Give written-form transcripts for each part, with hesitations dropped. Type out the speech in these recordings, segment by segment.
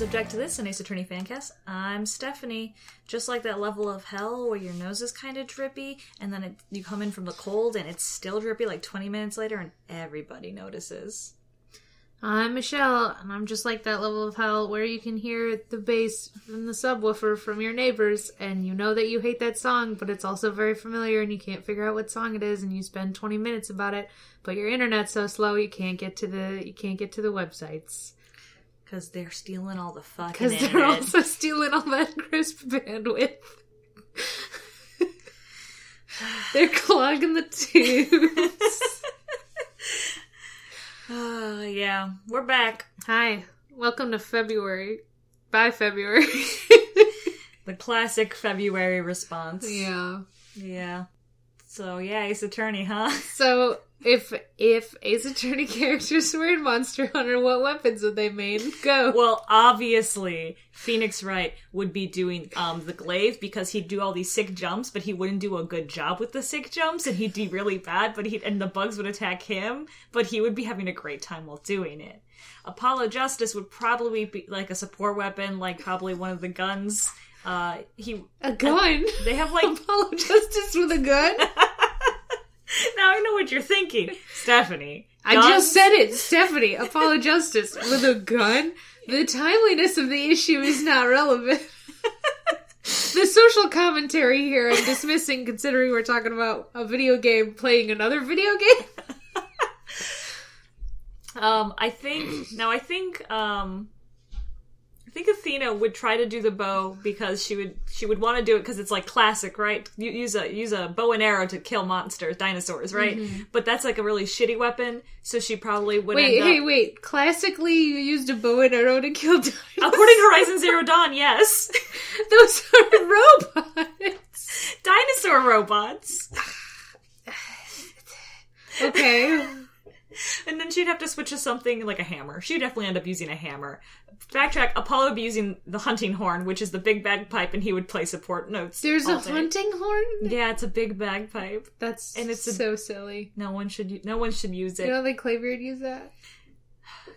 is Object to This, an Ace Attorney fancast. I'm Stephanie. Just like that level of hell where your nose is kind of drippy, and then you come in from the cold and it's still drippy like 20 minutes later and everybody notices. I'm Michelle, and I'm just like that level of hell where you can hear the bass from the subwoofer from your neighbors, and you know that you hate that song, but it's also very familiar and you can't figure out what song it is, and you spend 20 minutes about it, but your internet's so slow you can't get to the websites. Because they're stealing all the fucking internet. Because they're also stealing all that crisp bandwidth. They're clogging the tubes. Oh, yeah. We're back. Hi. Welcome to February. Bye, February. The classic February response. Yeah. Yeah. So, yeah, Ace Attorney, huh? So... If Ace Attorney characters were in Monster Hunter, what weapons would they made? Go. Well, obviously, Phoenix Wright would be doing the glaive because he'd do all these sick jumps, but he wouldn't do a good job with the sick jumps, and he'd be really bad, but and the bugs would attack him, but he would be having a great time while doing it. Apollo Justice would probably be like a support weapon, like probably one of the guns. They have like... Apollo Justice with a gun? Now I know what you're thinking, Stephanie. Guns? I just said it, Stephanie. Apollo Justice with a gun? The timeliness of the issue is not relevant. The social commentary here I'm dismissing, considering we're talking about a video game playing another video game. I think Athena would try to do the bow because she would want to do it because it's like classic, right? You use a bow and arrow to kill monsters, dinosaurs, right? Mm-hmm. But that's like a really shitty weapon, so she probably would Wait, classically you used a bow and arrow to kill dinosaurs? According to Horizon Zero Dawn, yes. Those are robots. Dinosaur robots. Okay. And then she'd have to switch to something like a hammer. She'd definitely end up using a hammer. Backtrack, Apollo would be using the hunting horn, which is the big bagpipe, and he would play support notes. There's a hunting horn? Yeah, it's a big bagpipe. So silly. No one should use it. You know, like Klavier would use that?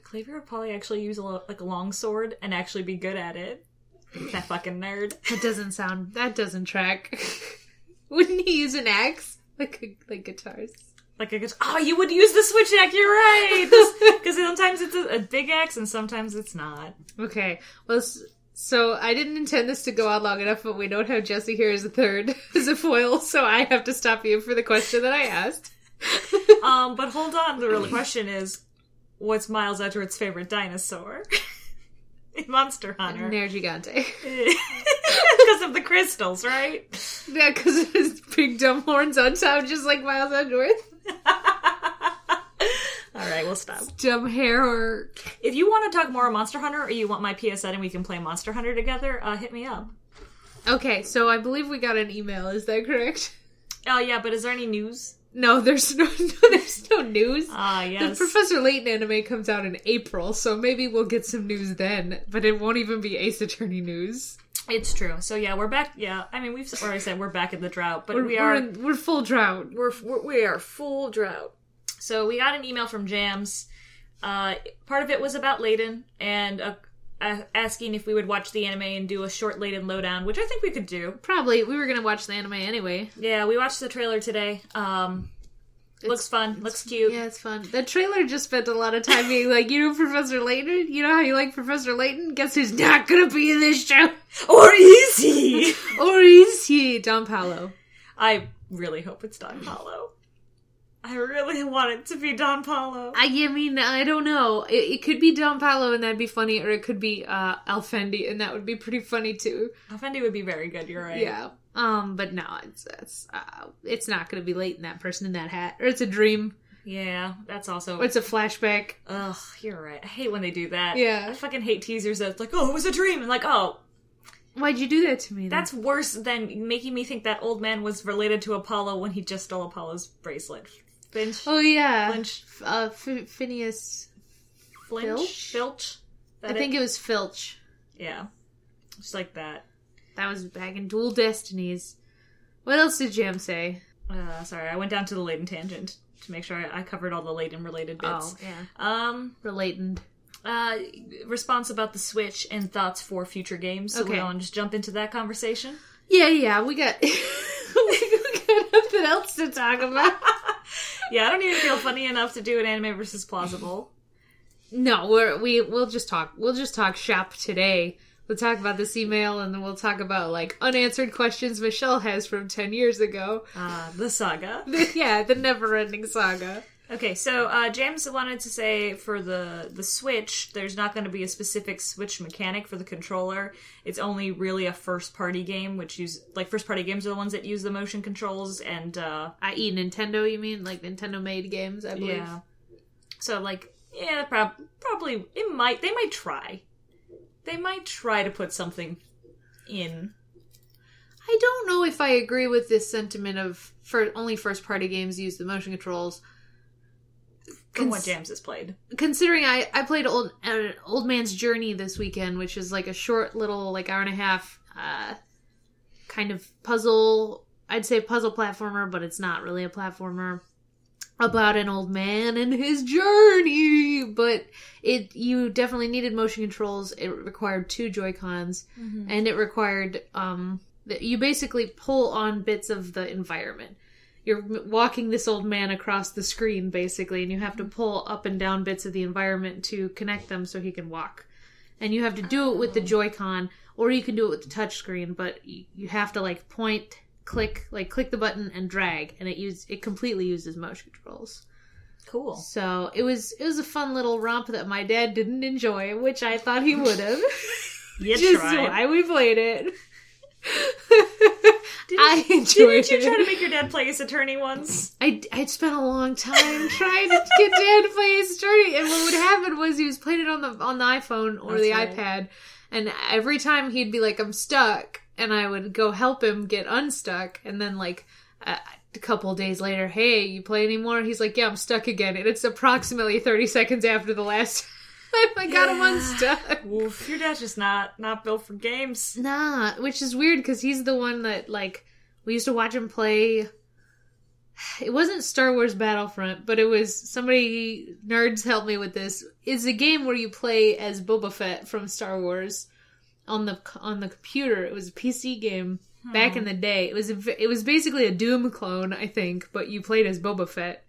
Klavier would probably actually use a long sword and actually be good at it. That fucking nerd. That doesn't track. Wouldn't he use an axe? Like guitars. You would use the switch axe, you're right! Because sometimes it's a big axe and sometimes it's not. Okay, well, so I didn't intend this to go on long enough, but we don't have Jesse here as a foil, so I have to stop you for the question that I asked. But hold on, the real question is, what's Miles Edgeworth's favorite dinosaur? In Monster Hunter. Nero Gigante. Because of the crystals, right? Yeah, because of his big dumb horns on top, just like Miles Edgeworth. Alright, we'll stop. Dumb hair. Or if you want to talk more on Monster Hunter, or you want my PSN and we can play Monster Hunter together, hit me up. Okay, so I believe we got an email, is that correct? Oh yeah, but is there any news? No, there's no news. Yes. The Professor Layton anime comes out in April, so maybe we'll get some news then, but it won't even be Ace Attorney news. It's true. So yeah, we're back. Yeah, I mean, we've already said we're back in the drought, but we're full drought. We are full drought. So we got an email from Jams. Part of it was about Layton and asking if we would watch the anime and do a short Layton lowdown, which I think we could do. Probably. We were going to watch the anime anyway. Yeah, we watched the trailer today. Looks fun. Looks cute. Yeah, it's fun. The trailer just spent a lot of time being like, you know Professor Layton? You know how you like Professor Layton? Guess who's not going to be in this show? Or is he? Or is he? Don Paolo. I really hope it's Don Paolo. I really want it to be Don Paolo. I mean, I don't know. It could be Don Paolo and that'd be funny, or it could be Alfendi and that would be pretty funny too. Alfendi would be very good, you're right. Yeah. But no, it's not going to be Layton, that person in that hat. Or it's a dream. Yeah, that's also... Or it's a flashback. Ugh, you're right. I hate when they do that. Yeah. I fucking hate teasers that's like, oh, it was a dream. And like, oh... Why'd you do that to me then? That's worse than making me think that old man was related to Apollo when he just stole Apollo's bracelet. Finch. Oh, yeah. Finch. Phineas... Filch? Filch? I think it was Filch. Yeah. Just like that. That was back in Dual Destinies. What else did Jam say? Sorry, I went down to the Layton tangent to make sure I covered all the Layton-related bits. Oh, yeah. Related. Response about the Switch and thoughts for future games. So we don't just jump into that conversation. Yeah, we got nothing else to talk about. Yeah, I don't even feel funny enough to do an anime versus plausible. No, we'll just talk shop today. We'll talk about this email, and then we'll talk about, like, unanswered questions Michelle has from 10 years ago. The saga. The never-ending saga. Okay, so James wanted to say for the Switch, there's not going to be a specific Switch mechanic for the controller. It's only really a first-party game, which use... Like, first-party games are the ones that use the motion controls, and... I.e. Nintendo, you mean? Like, Nintendo-made games, I believe. Yeah. So, like, yeah, probably... It might... They might try. They might try to put something in... I don't know if I agree with this sentiment of only first-party games use the motion controls... From what James has played. Considering I played Old Man's Journey this weekend, which is like a short little like hour and a half kind of puzzle, I'd say puzzle platformer, but it's not really a platformer, about an old man and his journey. But you definitely needed motion controls. It required 2 Joy-Cons, mm-hmm. and it required you basically pull on bits of the environment. You're walking this old man across the screen, basically, and you have to pull up and down bits of the environment to connect them so he can walk. And you have to do it with the Joy-Con, or you can do it with the touchscreen, but you have to, like, point, click the button and drag, and it completely uses motion controls. Cool. So it was a fun little romp that my dad didn't enjoy, which I thought he would have. You just tried. Why we played it. Didn't you try to make your dad play Ace Attorney once? I'd spent a long time trying to get dad to play Ace Attorney, and what would happen was he was playing it on the iPhone or iPad, and every time he'd be like, "I'm stuck," and I would go help him get unstuck, and then like a couple of days later, "Hey, you play anymore?" He's like, "Yeah, I'm stuck again," and it's approximately 30 seconds after the last time I got him unstuck. Oof. Your dad's just not built for games. Nah, which is weird because he's the one that, like, we used to watch him play. It wasn't Star Wars Battlefront, but it was, somebody, nerds help me with this. It's a game where you play as Boba Fett from Star Wars on the computer. It was a PC game back in the day. It was basically a Doom clone, I think, but you played as Boba Fett.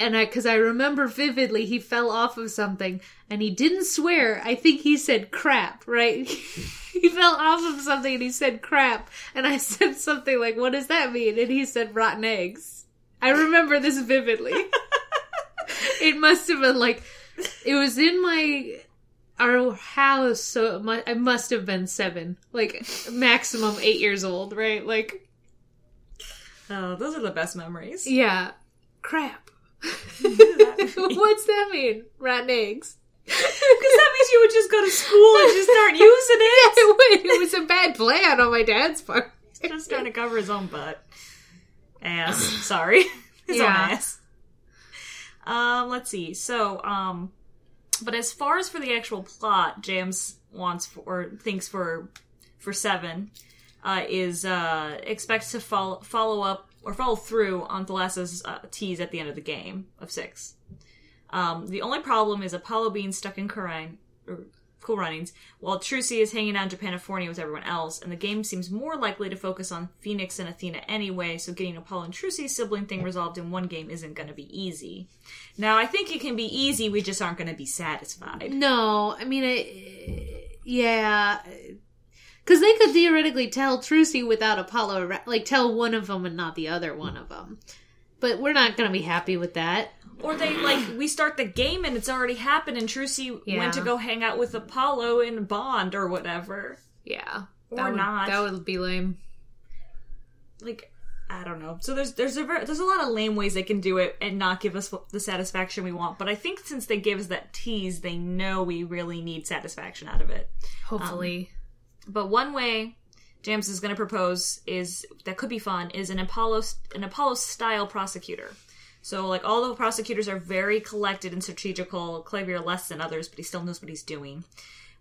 And because I remember vividly, he fell off of something, and he didn't swear. I think he said crap, right? He fell off of something, and he said crap. And I said something like, "What does that mean?" And he said rotten eggs. I remember this vividly. It must have been like, it was in our house, so I must have been 7. Like, maximum 8 years old, right? Like, oh, those are the best memories. Yeah. Crap. What's that mean? Rotten eggs. Because that means you would just go to school and just start using it. Yeah, it was a bad plan on my dad's part. He's just trying to cover his own butt. Ass. Sorry. His own ass. Let's see. So, but as far as for the actual plot, James thinks for 7 is expects to follow up or follow through on Thalassa's tease at the end of the game of 6. The only problem is Apollo being stuck in Cool Runnings, while Trucy is hanging out in Japanifornia with everyone else, and the game seems more likely to focus on Phoenix and Athena anyway, so getting Apollo and Trucy's sibling thing resolved in one game isn't going to be easy. Now, I think it can be easy, we just aren't going to be satisfied. No, I mean, yeah... Because they could theoretically tell Trucy without Apollo, like, tell one of them and not the other one of them. But we're not going to be happy with that. Or they, like, we start the game and it's already happened and Trucy went to go hang out with Apollo in Bond or whatever. Yeah. Or not. That would be lame. Like, I don't know. So there's a lot of lame ways they can do it and not give us the satisfaction we want. But I think since they give us that tease, they know we really need satisfaction out of it. Hopefully. But one way James is going to propose is an Apollo-style prosecutor. So, like, all the prosecutors are very collected and strategical, Klavier less than others, but he still knows what he's doing.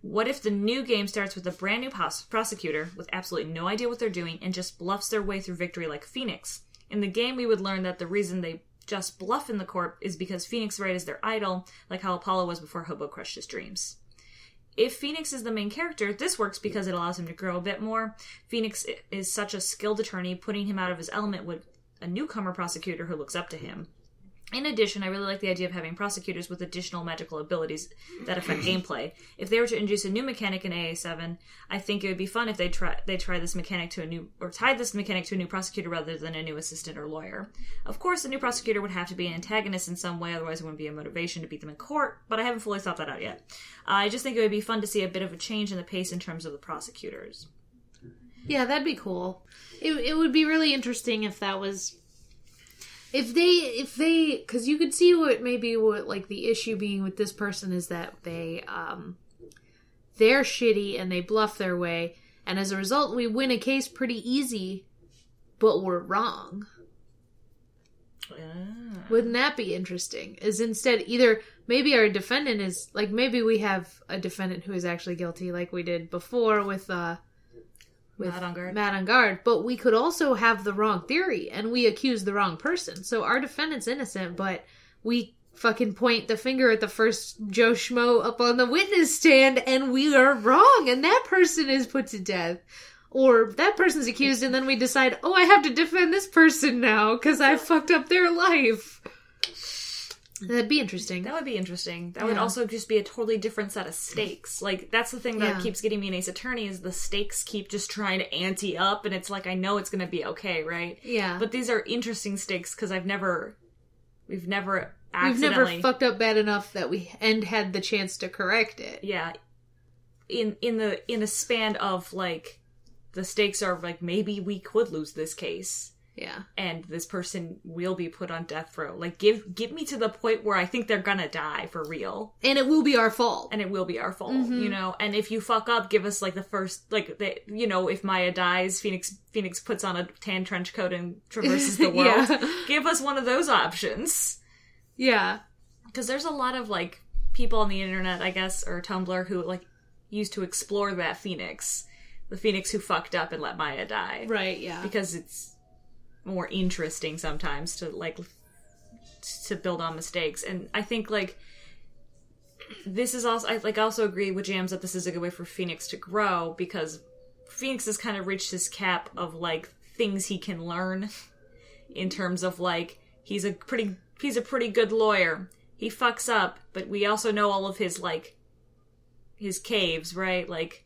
What if the new game starts with a brand new prosecutor with absolutely no idea what they're doing and just bluffs their way through victory like Phoenix? In the game, we would learn that the reason they just bluff in the corp is because Phoenix Wright is their idol, like how Apollo was before Hobo crushed his dreams. If Phoenix is the main character, this works because it allows him to grow a bit more. Phoenix is such a skilled attorney, putting him out of his element with a newcomer prosecutor who looks up to him. In addition, I really like the idea of having prosecutors with additional magical abilities that affect gameplay. If they were to introduce a new mechanic in AA7, I think it would be fun if they try this mechanic to a new, or tie this mechanic to a new prosecutor rather than a new assistant or lawyer. Of course, the new prosecutor would have to be an antagonist in some way, otherwise it wouldn't be a motivation to beat them in court, but I haven't fully thought that out yet. I just think it would be fun to see a bit of a change in the pace in terms of the prosecutors. Yeah, that'd be cool. It would be really interesting if that was... If they, because you could see what the issue being with this person is that they're shitty and they bluff their way, and as a result, we win a case pretty easy, but we're wrong. Yeah. Wouldn't that be interesting? Is instead either maybe our defendant is like maybe we have a defendant who is actually guilty, like we did before with Matt Engarde, but we could also have the wrong theory, and we accuse the wrong person. So our defendant's innocent, but we fucking point the finger at the first Joe Schmo up on the witness stand, and we are wrong, and that person is put to death. Or that person's accused, and then we decide, oh, I have to defend this person now, because I fucked up their life. That'd be interesting. That would be interesting. That would also just be a totally different set of stakes. Like, that's the thing that keeps getting me in Ace Attorney is the stakes keep just trying to ante up, and it's like, I know it's going to be okay, right? Yeah. But these are interesting stakes because we've never accidentally... We've never fucked up bad enough that we had the chance to correct it. Yeah. In a span of, like, the stakes are, like, maybe we could lose this case. Yeah. And this person will be put on death row. Like, give me to the point where I think they're gonna die for real. And it will be our fault. Mm-hmm. You know? And if you fuck up, give us, like, the first, like, the, you know, if Maya dies, Phoenix puts on a tan trench coat and traverses the world. Yeah. Give us one of those options. Yeah. Because there's a lot of, like, people on the internet, I guess, or Tumblr who, like, used to explore that Phoenix. The Phoenix who fucked up and let Maya die. Right, yeah. Because it's... more interesting sometimes to like to build on mistakes, and I think like this is also I also agree with Jams that this is a good way for Phoenix to grow because Phoenix has kind of reached his cap of like things he can learn in terms of like he's a pretty good lawyer. He fucks up, but we also know all of his like his caves, right? Like.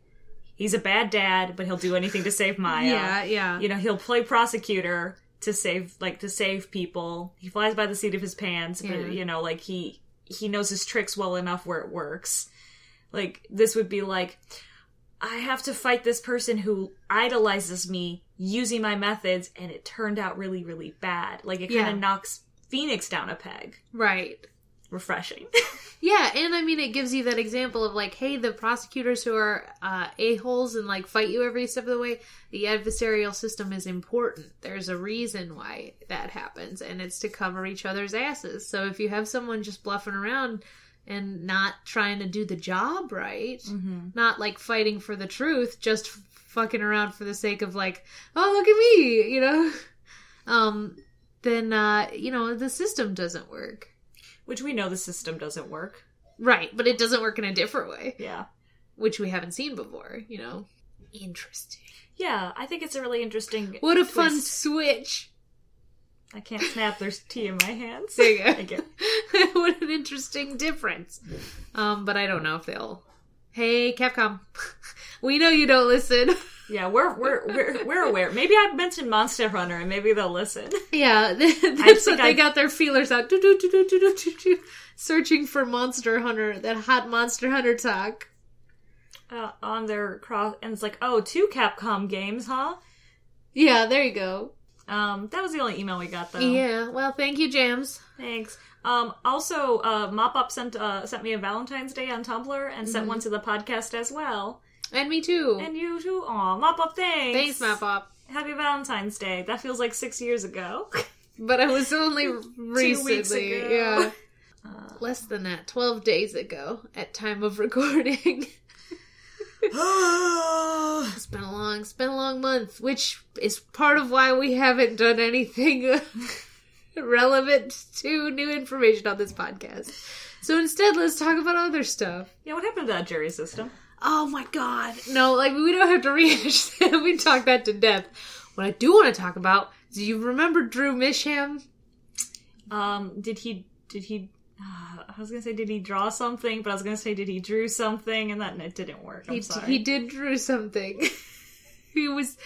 He's a bad dad, but he'll do anything to save Maya. Yeah. You know, he'll play prosecutor to save people. He flies by the seat of his pants, but you know, like he knows his tricks well enough where it works. Like this would be like, I have to fight this person who idolizes me using my methods, and it turned out really, really bad. Like it kind of knocks Phoenix down a peg. Right. Refreshing. Yeah, and I mean, it gives you that example of like, hey, the prosecutors who are a-holes and like fight you every step of the way, the adversarial system is important. There's a reason why that happens, and it's to cover each other's asses. So if you have someone just bluffing around and not trying to do the job right, not like fighting for the truth, just fucking around for the sake of like, oh, look at me, you know, then, you know, the system doesn't work. Which we know the system doesn't work. Right, but it doesn't work in a different way. Yeah. Which we haven't seen before, you know. Interesting. Yeah, I think it's a really interesting What a twist. Fun switch. I can't snap. There's tea in my hands. There you go. I get it. What an interesting difference. But I don't know if they'll... Hey, Capcom. We know you don't listen. Yeah, we're aware. Maybe I mentioned Monster Hunter, and maybe they'll listen. Yeah, that's what they got their feelers out. Searching for Monster Hunter, that hot Monster Hunter talk. On their cross, and it's like, oh, 2 Capcom games, huh? Yeah, there you go. That was the only email we got, though. Yeah, well, thank you, Jams. Thanks. Also, Mop-Up sent me a Valentine's Day on Tumblr, and sent one to the podcast as well. And me too. And you too. Aw, Mop-Up, thanks. Thanks, Mop-Up. Happy Valentine's Day. That feels like 6 years ago. But it was only recently. 2 weeks ago. Yeah. Less than that. 12 days ago at time of recording. It's been a long month, which is part of why we haven't done anything relevant to new information on this podcast. So instead, let's talk about other stuff. Yeah, what happened to that jury system? Oh my god. No, like, we don't have to rehash that. We talked that to death. What I do want to talk about is, do you remember Drew Misham? Did he draw something? But I was going to say, did he drew something? And it didn't work. I'm sorry. He did drew something. This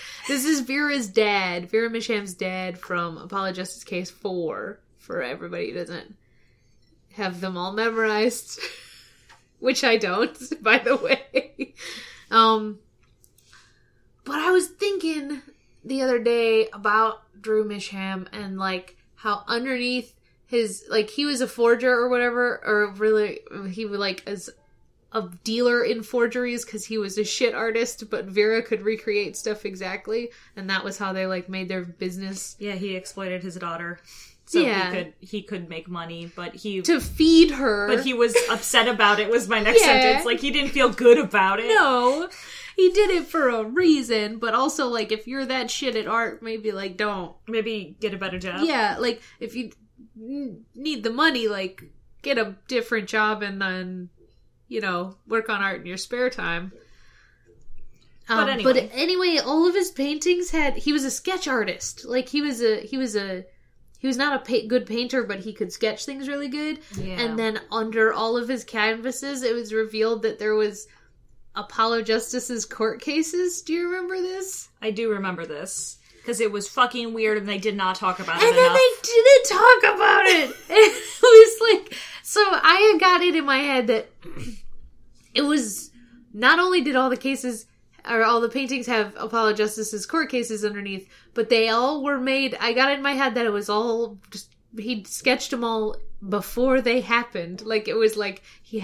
is Vera's dad. Vera Misham's dad from Apollo Justice Case 4. For everybody who doesn't have them all memorized. Which I don't, by the way. But I was thinking the other day about Drew Misham and, like, how underneath his, like, he was a forger or whatever, or really, he was, like, as a dealer in forgeries because he was a shit artist, but Vera could recreate stuff exactly, and that was how they, like, made their business. Yeah, he exploited his daughter. So yeah. he could make money, but to feed her. But he was upset about it was my next sentence. Like, he didn't feel good about it. No. He did it for a reason, but also, like, if you're that shit at art, maybe, like, don't. Maybe get a better job. Yeah, like, if you need the money, like, get a different job and then, you know, work on art in your spare time. But anyway, all of his paintings he was a sketch artist. Like, he was not a good painter, but he could sketch things really good. Yeah. And then under all of his canvases, it was revealed that there was Apollo Justice's court cases. Do you remember this? I do remember this. Because it was fucking weird and they did not talk about it. And then they didn't talk about it. And it was like... So I got it in my head that it was... Not only did all the cases... Or all the paintings have Apollo Justice's court cases underneath, but they all were made... I got in my head that it was all... He sketched them all before they happened. Like, it was like he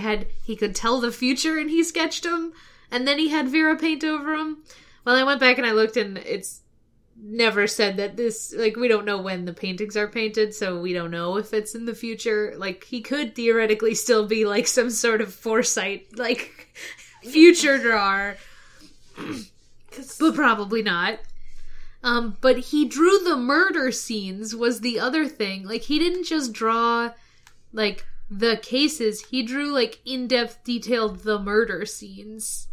could tell the future and he sketched them, and then he had Vera paint over them. Well, I went back and I looked, and it's never said that this... Like, we don't know when the paintings are painted, so we don't know if it's in the future. Like, he could theoretically still be, like, some sort of foresight, like, future drawer... But probably not. But he drew the murder scenes was the other thing. Like, he didn't just draw, like, the cases. He drew, like, in-depth, detailed the murder scenes.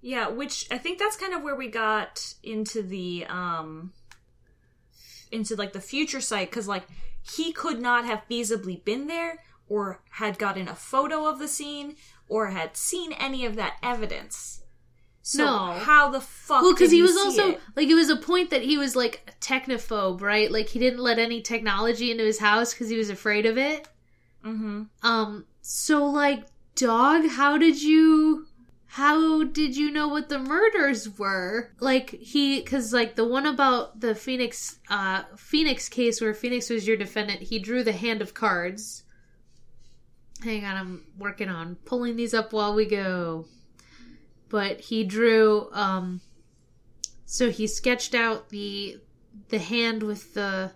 Yeah, which I think that's kind of where we got into the, like, the future site. Because, like, he could not have feasibly been there or had gotten a photo of the scene or had seen any of that evidence. So how the fuck did he see it? Well, because he was also, like, it was a point that he was, like, a technophobe, right? Like, he didn't let any technology into his house because he was afraid of it. Mm-hmm. So, like, dog, how did you know what the murders were? Like, because, like, the one about the Phoenix case where Phoenix was your defendant, he drew the hand of cards. Hang on, I'm working on pulling these up while we go. But he drew, so he sketched out the hand with the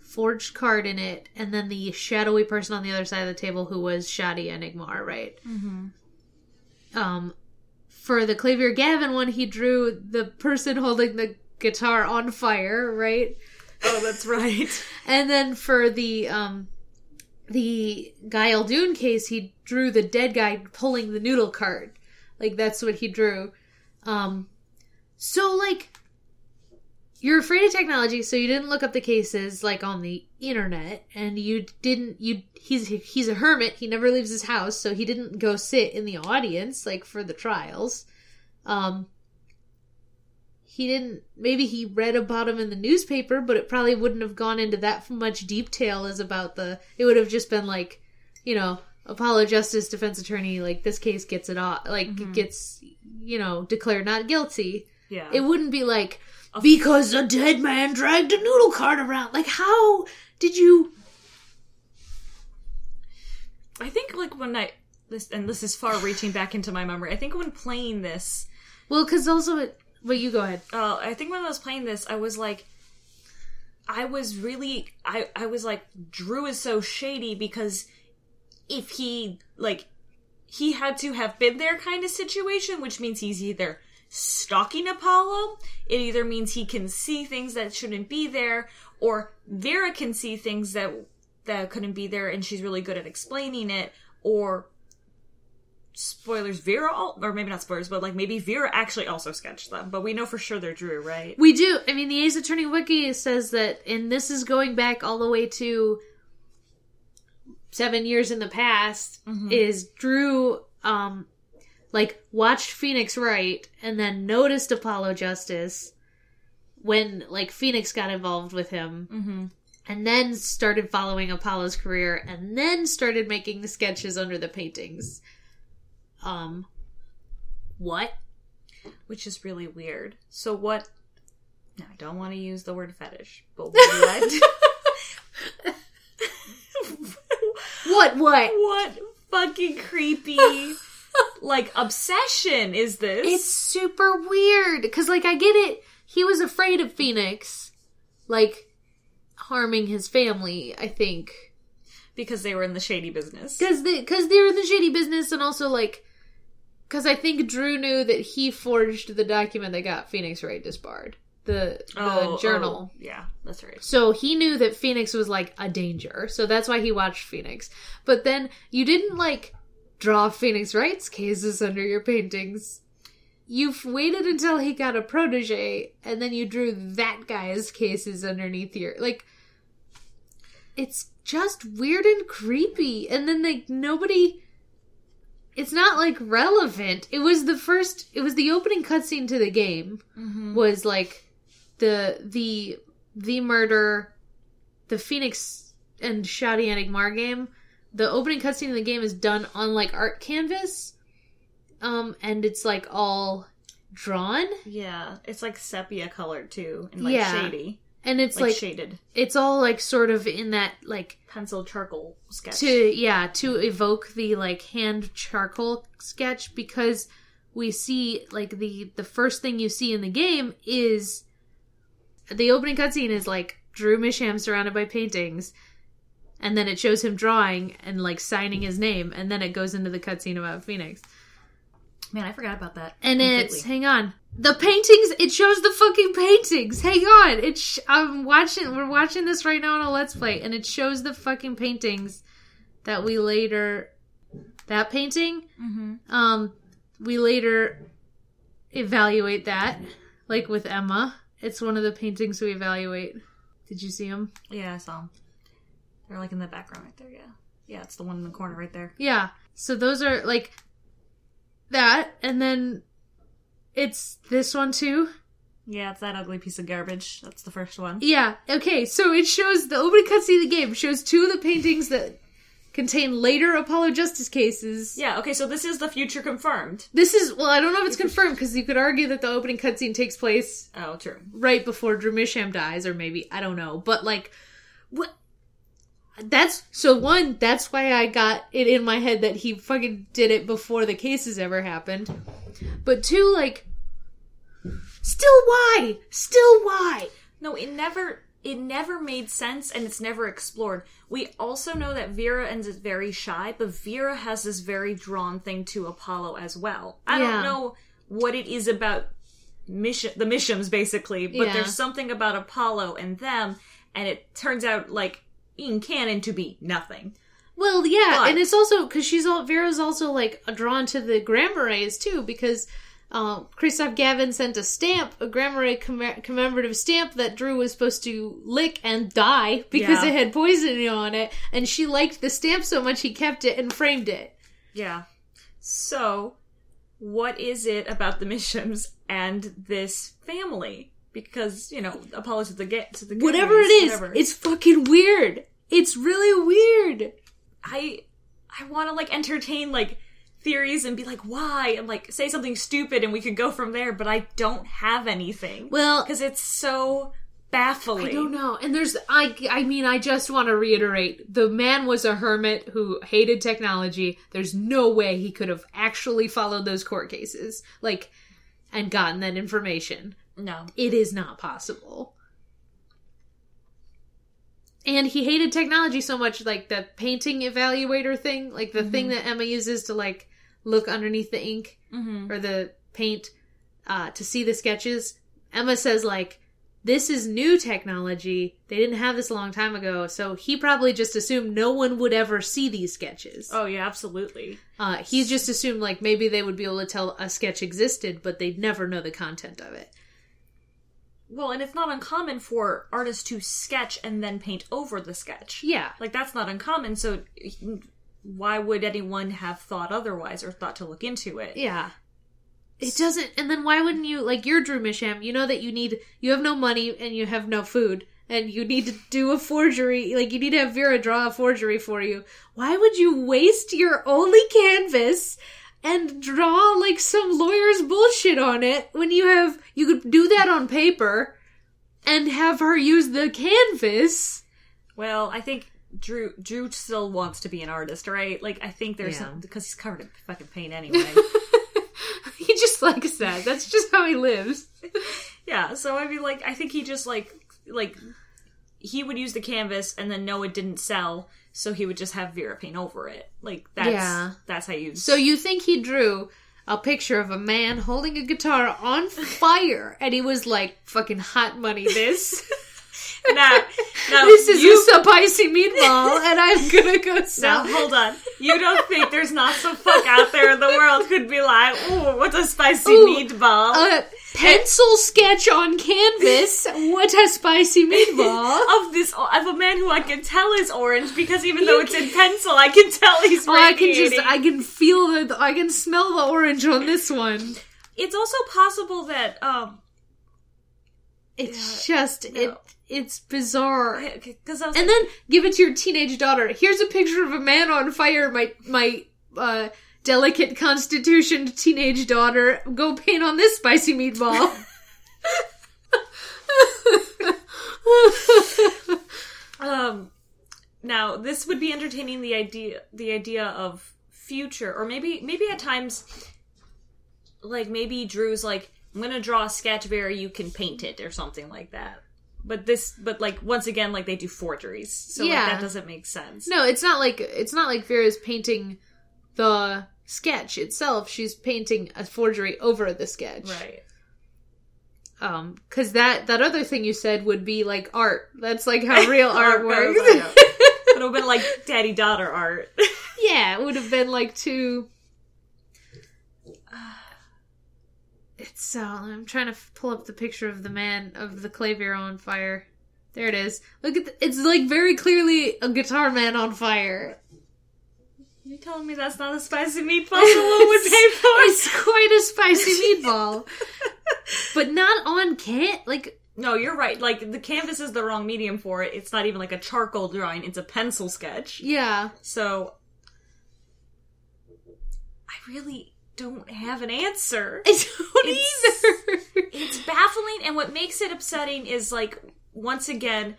forged card in it, and then the shadowy person on the other side of the table who was Shadi Enigmar, right? Mm-hmm. For the Klavier Gavin one, he drew the person holding the guitar on fire, right? Oh, that's right. And then for the Guilledun case, he drew the dead guy pulling the noodle card. Like, that's what he drew. So, like, you're afraid of technology, so you didn't look up the cases, like, on the internet. And you didn't... He's a hermit. He never leaves his house, so he didn't go sit in the audience, like, for the trials. He didn't... Maybe he read about him in the newspaper, but it probably wouldn't have gone into that much detail as about the... It would have just been, like, you know... Apollo Justice defense attorney, like, this case gets it off, like, mm-hmm. gets, you know, declared not guilty. Yeah. It wouldn't be like, because a dead man dragged a noodle cart around. Like, how did you... I think, like, when this is far reaching back into my memory, I think when playing this... Well, because also, you go ahead. I think when I was playing this, I was like, I was like, Drew is so shady because... If he, like, he had to have been there kind of situation, which means he's either stalking Apollo, it either means he can see things that shouldn't be there, Or Vera can see things that couldn't be there, and she's really good at explaining it. Or spoilers, or maybe not spoilers, but like maybe Vera actually also sketched them. But we know for sure they're Drew, right? We do. I mean, the Ace Attorney Wiki says that, and this is going back all the way to 7 years in the past, mm-hmm. is Drew, watched Phoenix Wright and then noticed Apollo Justice when, Phoenix got involved with him. Mm-hmm. And then started following Apollo's career, and then started making the sketches under the paintings. What? Which is really weird. So what... No, I don't want to use the word fetish, but what? What? What fucking creepy, obsession is this? It's super weird. Because, I get it. He was afraid of Phoenix. Harming his family, I think. Because they were in the shady business. Because they're in the shady business, and also, because I think Drew knew that he forged the document that got Phoenix Wright disbarred. The journal. Oh, yeah, that's right. So he knew that Phoenix was, a danger. So that's why he watched Phoenix. But then you didn't, draw Phoenix Wright's cases under your paintings. You've waited until he got a protege, and then you drew that guy's cases underneath your... it's just weird and creepy. And then, nobody... It's not, relevant. It was the first... It was the opening cutscene to the game. Mm-hmm. Was, the murder... The Phoenix and Shadi Enigmar game. The opening cutscene of the game is done on, art canvas... and it's, all drawn. Yeah. It's, sepia colored, too. And, shady. And it's, shaded. It's all, sort of in that, pencil charcoal sketch. To evoke the, hand charcoal sketch, because we see, the first thing you see in the game is... The opening cutscene is, Drew Misham surrounded by paintings... And then it shows him drawing and, signing his name, and then it goes into the cutscene about Phoenix. Man, I forgot about that. And completely. It's... Hang on. The paintings... It shows the fucking paintings. Hang on. We're watching this right now on a Let's Play, and it shows the fucking paintings that we later... That painting? Mm-hmm. We later evaluate that, with Emma. It's one of the paintings we evaluate. Did you see them? Yeah, I saw them. They're, in the background right there, yeah. Yeah, it's the one in the corner right there. Yeah. So those are, that, and then it's this one too. Yeah, it's that ugly piece of garbage. That's the first one. Yeah, okay, so it shows, the opening cutscene of the game shows two of the paintings that contain later Apollo Justice cases. Yeah, okay, so this is the future confirmed. This is, I don't know if it's confirmed, because you could argue that the opening cutscene takes place... Oh, true. ...right before Drew Misham dies, or maybe, I don't know, but what... That's why I got it in my head that he fucking did it before the cases ever happened. But two, still why? No, it never made sense, and it's never explored. We also know that Vera is very shy, but Vera has this very drawn thing to Apollo as well. I don't know what it is about the Mishams, basically, but there's something about Apollo and them, and it turns out, in canon to be nothing. Well, yeah, but, and it's also because Vera's also drawn to the Gramarye too, because Kristoph Gavin sent a Gramarye commemorative stamp that Drew was supposed to lick and die because it had poison on it, and she liked the stamp so much he kept it and framed it. Yeah. So, what is it about the Mishams and this family? Because, Apollo to the good. Whatever it is, it's fucking weird. It's really weird. I want to, entertain, theories and be like, why? And, say something stupid and we could go from there, but I don't have anything. Well... Because it's so baffling. I don't know. And there's... I just want to reiterate. The man was a hermit who hated technology. There's no way he could have actually followed those court cases. And gotten that information. No. It is not possible. And he hated technology so much, the painting evaluator thing, the mm-hmm. thing that Emma uses to, look underneath the ink mm-hmm. or the paint to see the sketches. Emma says, This is new technology. They didn't have this a long time ago, so he probably just assumed no one would ever see these sketches. Oh, yeah, absolutely. He just assumed, like, maybe they would be able to tell a sketch existed, but they'd never know the content of it. Well, and it's not uncommon for artists to sketch and then paint over the sketch. Yeah. Like, that's not uncommon, so why would anyone have thought otherwise or thought to look into it? Yeah. It doesn't, and then why wouldn't you, like, you're Drew Misham, you know that you have no money and you have no food, and you need to do a forgery, like, you need to have Vera draw a forgery for you. Why would you waste your only canvas and draw, like, some lawyer's bullshit on it when you could do that on paper and have her use the canvas? Well, I think Drew still wants to be an artist, right? Like, I think there's some, because he's covered in fucking paint anyway. He just likes that. That's just how he lives. Yeah, so I mean, like, I think he just, like, he would use the canvas and then know it didn't sell, so he would just have Vera paint over it. Like, that's how you... So you think he drew a picture of a man holding a guitar on fire, and he was like, fucking hot money, this... Now, this is you... a spicy meatball, and I'm gonna go sell it. Now, hold on. You don't think there's not some fuck out there in the world who'd be like, ooh, what's a spicy meatball? Pencil sketch on canvas, what a spicy meatball. Of a man who I can tell is orange, because though it's in pencil, I can tell he's radiating. I can smell the orange on this one. It's also possible that, it's just, no. It's bizarre. And then give it to your teenage daughter. Here's a picture of a man on fire, my delicate constitutioned teenage daughter. Go paint on this spicy meatball. Now, this would be entertaining the idea of future, or maybe at times, like, maybe Drew's like, I'm gonna draw a sketch, Vera, you can paint it, or something like that. But like, once again, like, they do forgeries, so like, that doesn't make sense. No, it's not like Vera's painting the sketch itself. She's painting a forgery over the sketch, right? Because that other thing you said would be like art. That's like how real art works. It would have been like daddy-daughter art. Yeah, it would have been like two. So I'm trying to pull up the picture of the man, of the clavier on fire. There it is. Look at it's like very clearly a guitar man on fire. You're telling me that's not a spicy meatball someone would pay for? It's quite a spicy meatball. But not on can't, like... No, you're right. Like, the canvas is the wrong medium for it. It's not even like a charcoal drawing. It's a pencil sketch. Yeah. So... I really... don't have an answer. I don't either. It's baffling, and what makes it upsetting is, like, once again,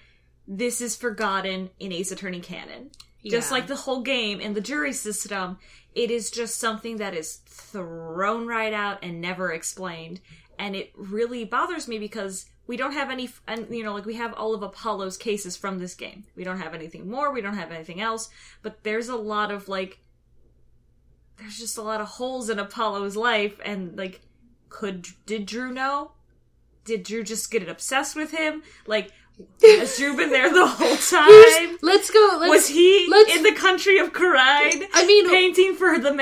this is forgotten in Ace Attorney canon. Yeah. Just like the whole game and the jury system, it is just something that is thrown right out and never explained, and it really bothers me because we don't have any, and, you know, like, we have all of Apollo's cases from this game. We don't have anything more, we don't have anything else, but there's a lot of, like, there's just a lot of holes in Apollo's life, and, like, did Drew know? Did Drew just get obsessed with him? Like, has Drew been there the whole time? Was he in the country of Karide? I mean, painting for the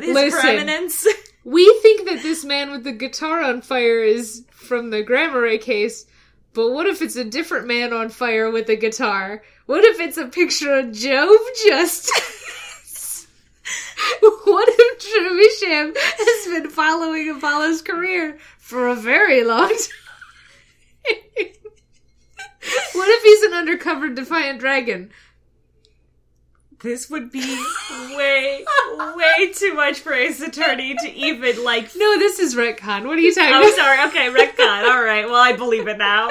his preeminence? We think that this man with the guitar on fire is from the Gramarye case, but what if it's a different man on fire with a guitar? What if it's a picture of Jove Justice? What if Drew Misham has been following Apollo's career for a very long time? What if he's an undercover Defiant Dragon? This would be way too much for Ace Attorney to even, like... No, this is retcon. What are you talking about? I'm sorry. Okay, retcon. All right. Well, I believe it now.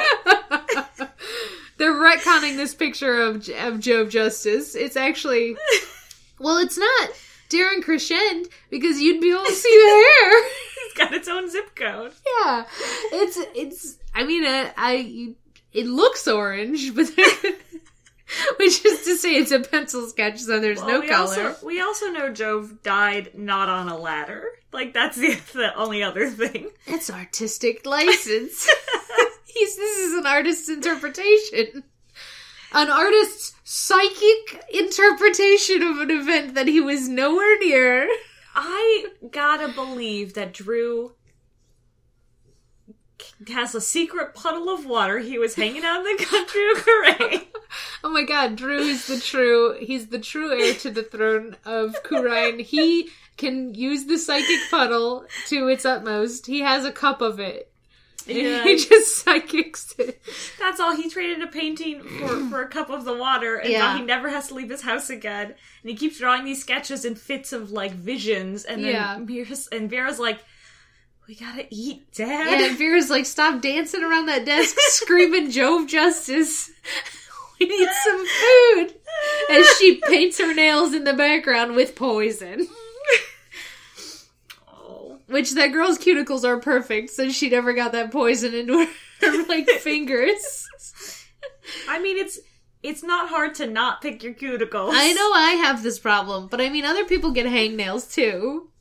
They're retconning this picture of Jove Justice. It's actually... Well, it's not Darren Crescend, because you'd be able to see the hair. It's got its own zip code. Yeah. It's I mean, it looks orange, but which is to say it's a pencil sketch, so there's no color. We also know Jove died not on a ladder. Like, that's the only other thing. It's artistic license. This is an artist's interpretation. An artist's psychic interpretation of an event that he was nowhere near. I gotta believe that Drew has a secret puddle of water he was hanging out in the country of Korea. Oh my god, Drew is the true, he's the true heir to the throne of Kurain. He can use the psychic puddle to its utmost. He has a cup of it. Yeah. He just psychics it. That's all. He traded a painting for a cup of the water, and now he never has to leave his house again. And he keeps drawing these sketches in fits of, like, visions. And then Vera's like, we gotta eat, Dad. Yeah, and Vera's like, stop dancing around that desk screaming Jove Justice. We need some food. As she paints her nails in the background with poison. Which, that girl's cuticles are perfect, so she never got that poison into her, like, fingers. I mean, it's not hard to not pick your cuticles. I know I have this problem, but I mean, other people get hangnails, too.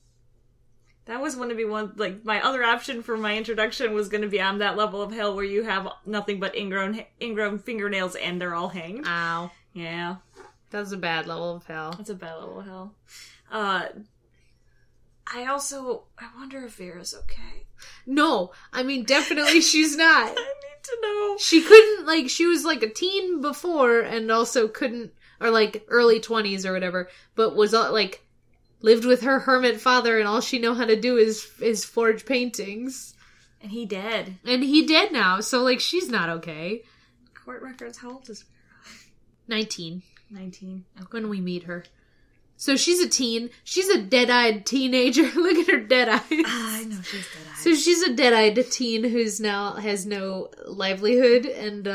That was going to be one, like, my other option for my introduction was going to be I'm that level of hell where you have nothing but ingrown fingernails and they're all hanged. Ow. Yeah. That was a bad level of hell. That's a bad level of hell. I wonder if Vera's okay. No, I mean, definitely she's not. I need to know. She couldn't, like, she was, like, a teen before and also couldn't, or, like, early 20s or whatever, but was, like, lived with her hermit father and all she know how to do is forge paintings. And he dead. And he dead now, so, like, she's not okay. Court records, how old is Vera? 19. Okay. When we meet her. So she's a teen. She's a dead-eyed teenager. Look at her dead eyes. I know, she's dead-eyed. So she's a dead-eyed teen who's now has no livelihood, and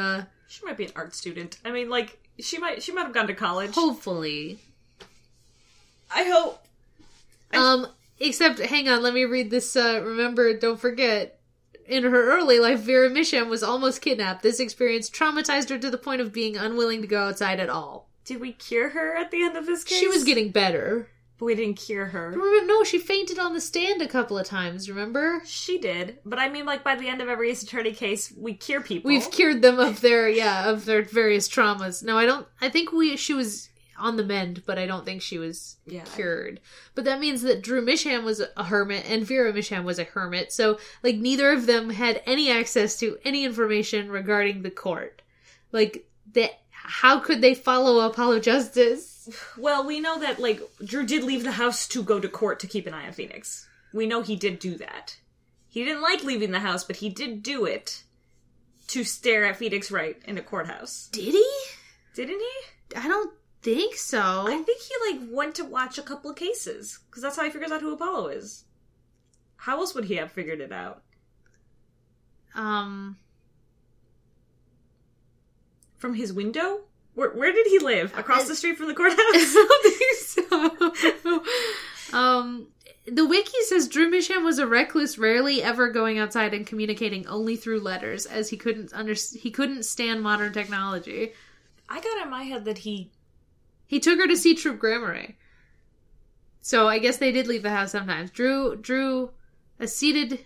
she might be an art student. I mean, like, she might have gone to college. Hopefully. I hope. Except, hang on, let me read this, remember, don't forget. In her early life, Vera Misham was almost kidnapped. This experience traumatized her to the point of being unwilling to go outside at all. Did we cure her at the end of this case? She was getting better. But we didn't cure her. Remember, no, she fainted on the stand a couple of times, remember? She did. But I mean, like, by the end of every Ace Attorney case, we cure people. We've cured them of their, of their various traumas. No, she was on the mend, but I don't think she was cured. But that means that Drew Misham was a hermit and Vera Misham was a hermit. So, like, neither of them had any access to any information regarding the court. Like, how could they follow Apollo Justice? Well, we know that, like, Drew did leave the house to go to court to keep an eye on Phoenix. We know he did do that. He didn't like leaving the house, but he did do it to stare at Phoenix Wright in the courthouse. Did he? Didn't he? I don't think so. I think he, like, went to watch a couple of cases, because that's how he figures out who Apollo is. How else would he have figured it out? From his window? Where did he live? Across the street from the courthouse? I don't think so. The wiki says Drew Misham was a recluse, rarely ever going outside and communicating only through letters, as he couldn't stand modern technology. I got in my head that he took her to see Troop Gramarye. So I guess they did leave the house sometimes. Drew acceded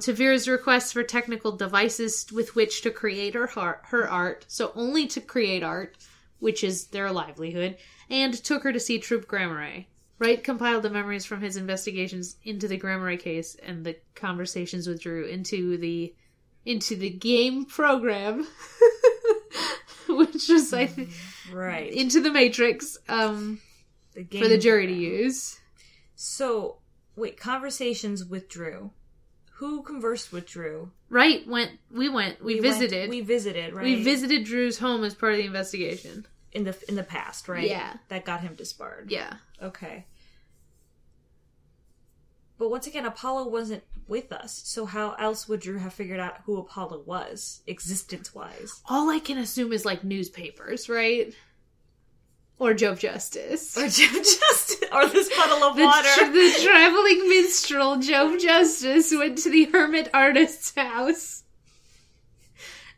to Vera's request for technical devices with which to create her art, so only to create art, which is their livelihood, and took her to see Troop Gramarye. Wright compiled the memories from his investigations into the Gramarye case and the conversations with Drew into the game program, which is, I think, right into the Matrix the game for the jury program to use. So, wait, conversations with Drew. Who conversed with Drew? Right, we visited, right? We visited Drew's home as part of the investigation. In the past, right? Yeah. That got him disbarred. Yeah. Okay. But once again, Apollo wasn't with us, so how else would Drew have figured out who Apollo was, existence-wise? All I can assume is, like, newspapers, right? Or Jove Justice. Or this puddle of water. The traveling minstrel, Jove Justice, went to the hermit artist's house.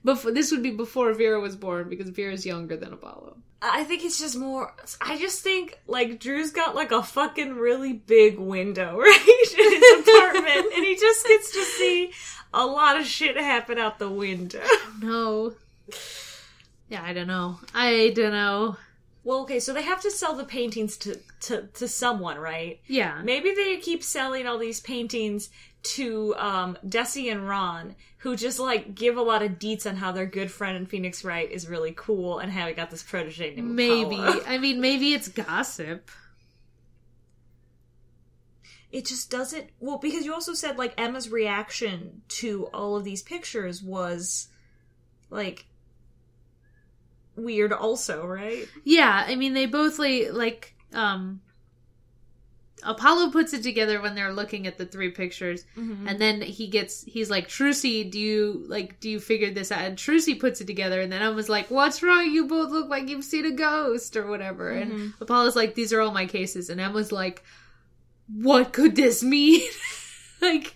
This would be before Vera was born, because Vera's younger than Apollo. I think it's just more... I just think, like, Drew's got, like, a fucking really big window, right? In his apartment. And he just gets to see a lot of shit happen out the window. No. Yeah, I don't know. Well, okay, so they have to sell the paintings to someone, right? Yeah. Maybe they keep selling all these paintings to Desi and Ron, who just, like, give a lot of deets on how their good friend in Phoenix Wright is really cool and how he got this protege named Apollo. I mean, maybe it's gossip. It just doesn't... Well, because you also said, like, Emma's reaction to all of these pictures was, like, weird also, right? Yeah, I mean, they both, like, Apollo puts it together when they're looking at the three pictures, mm-hmm. and then he's like, Trucy, do you figure this out? And Trucy puts it together, and then I was like, what's wrong? You both look like you've seen a ghost, or whatever. Mm-hmm. And Apollo's like, these are all my cases. And Emma's like, what could this mean? Like,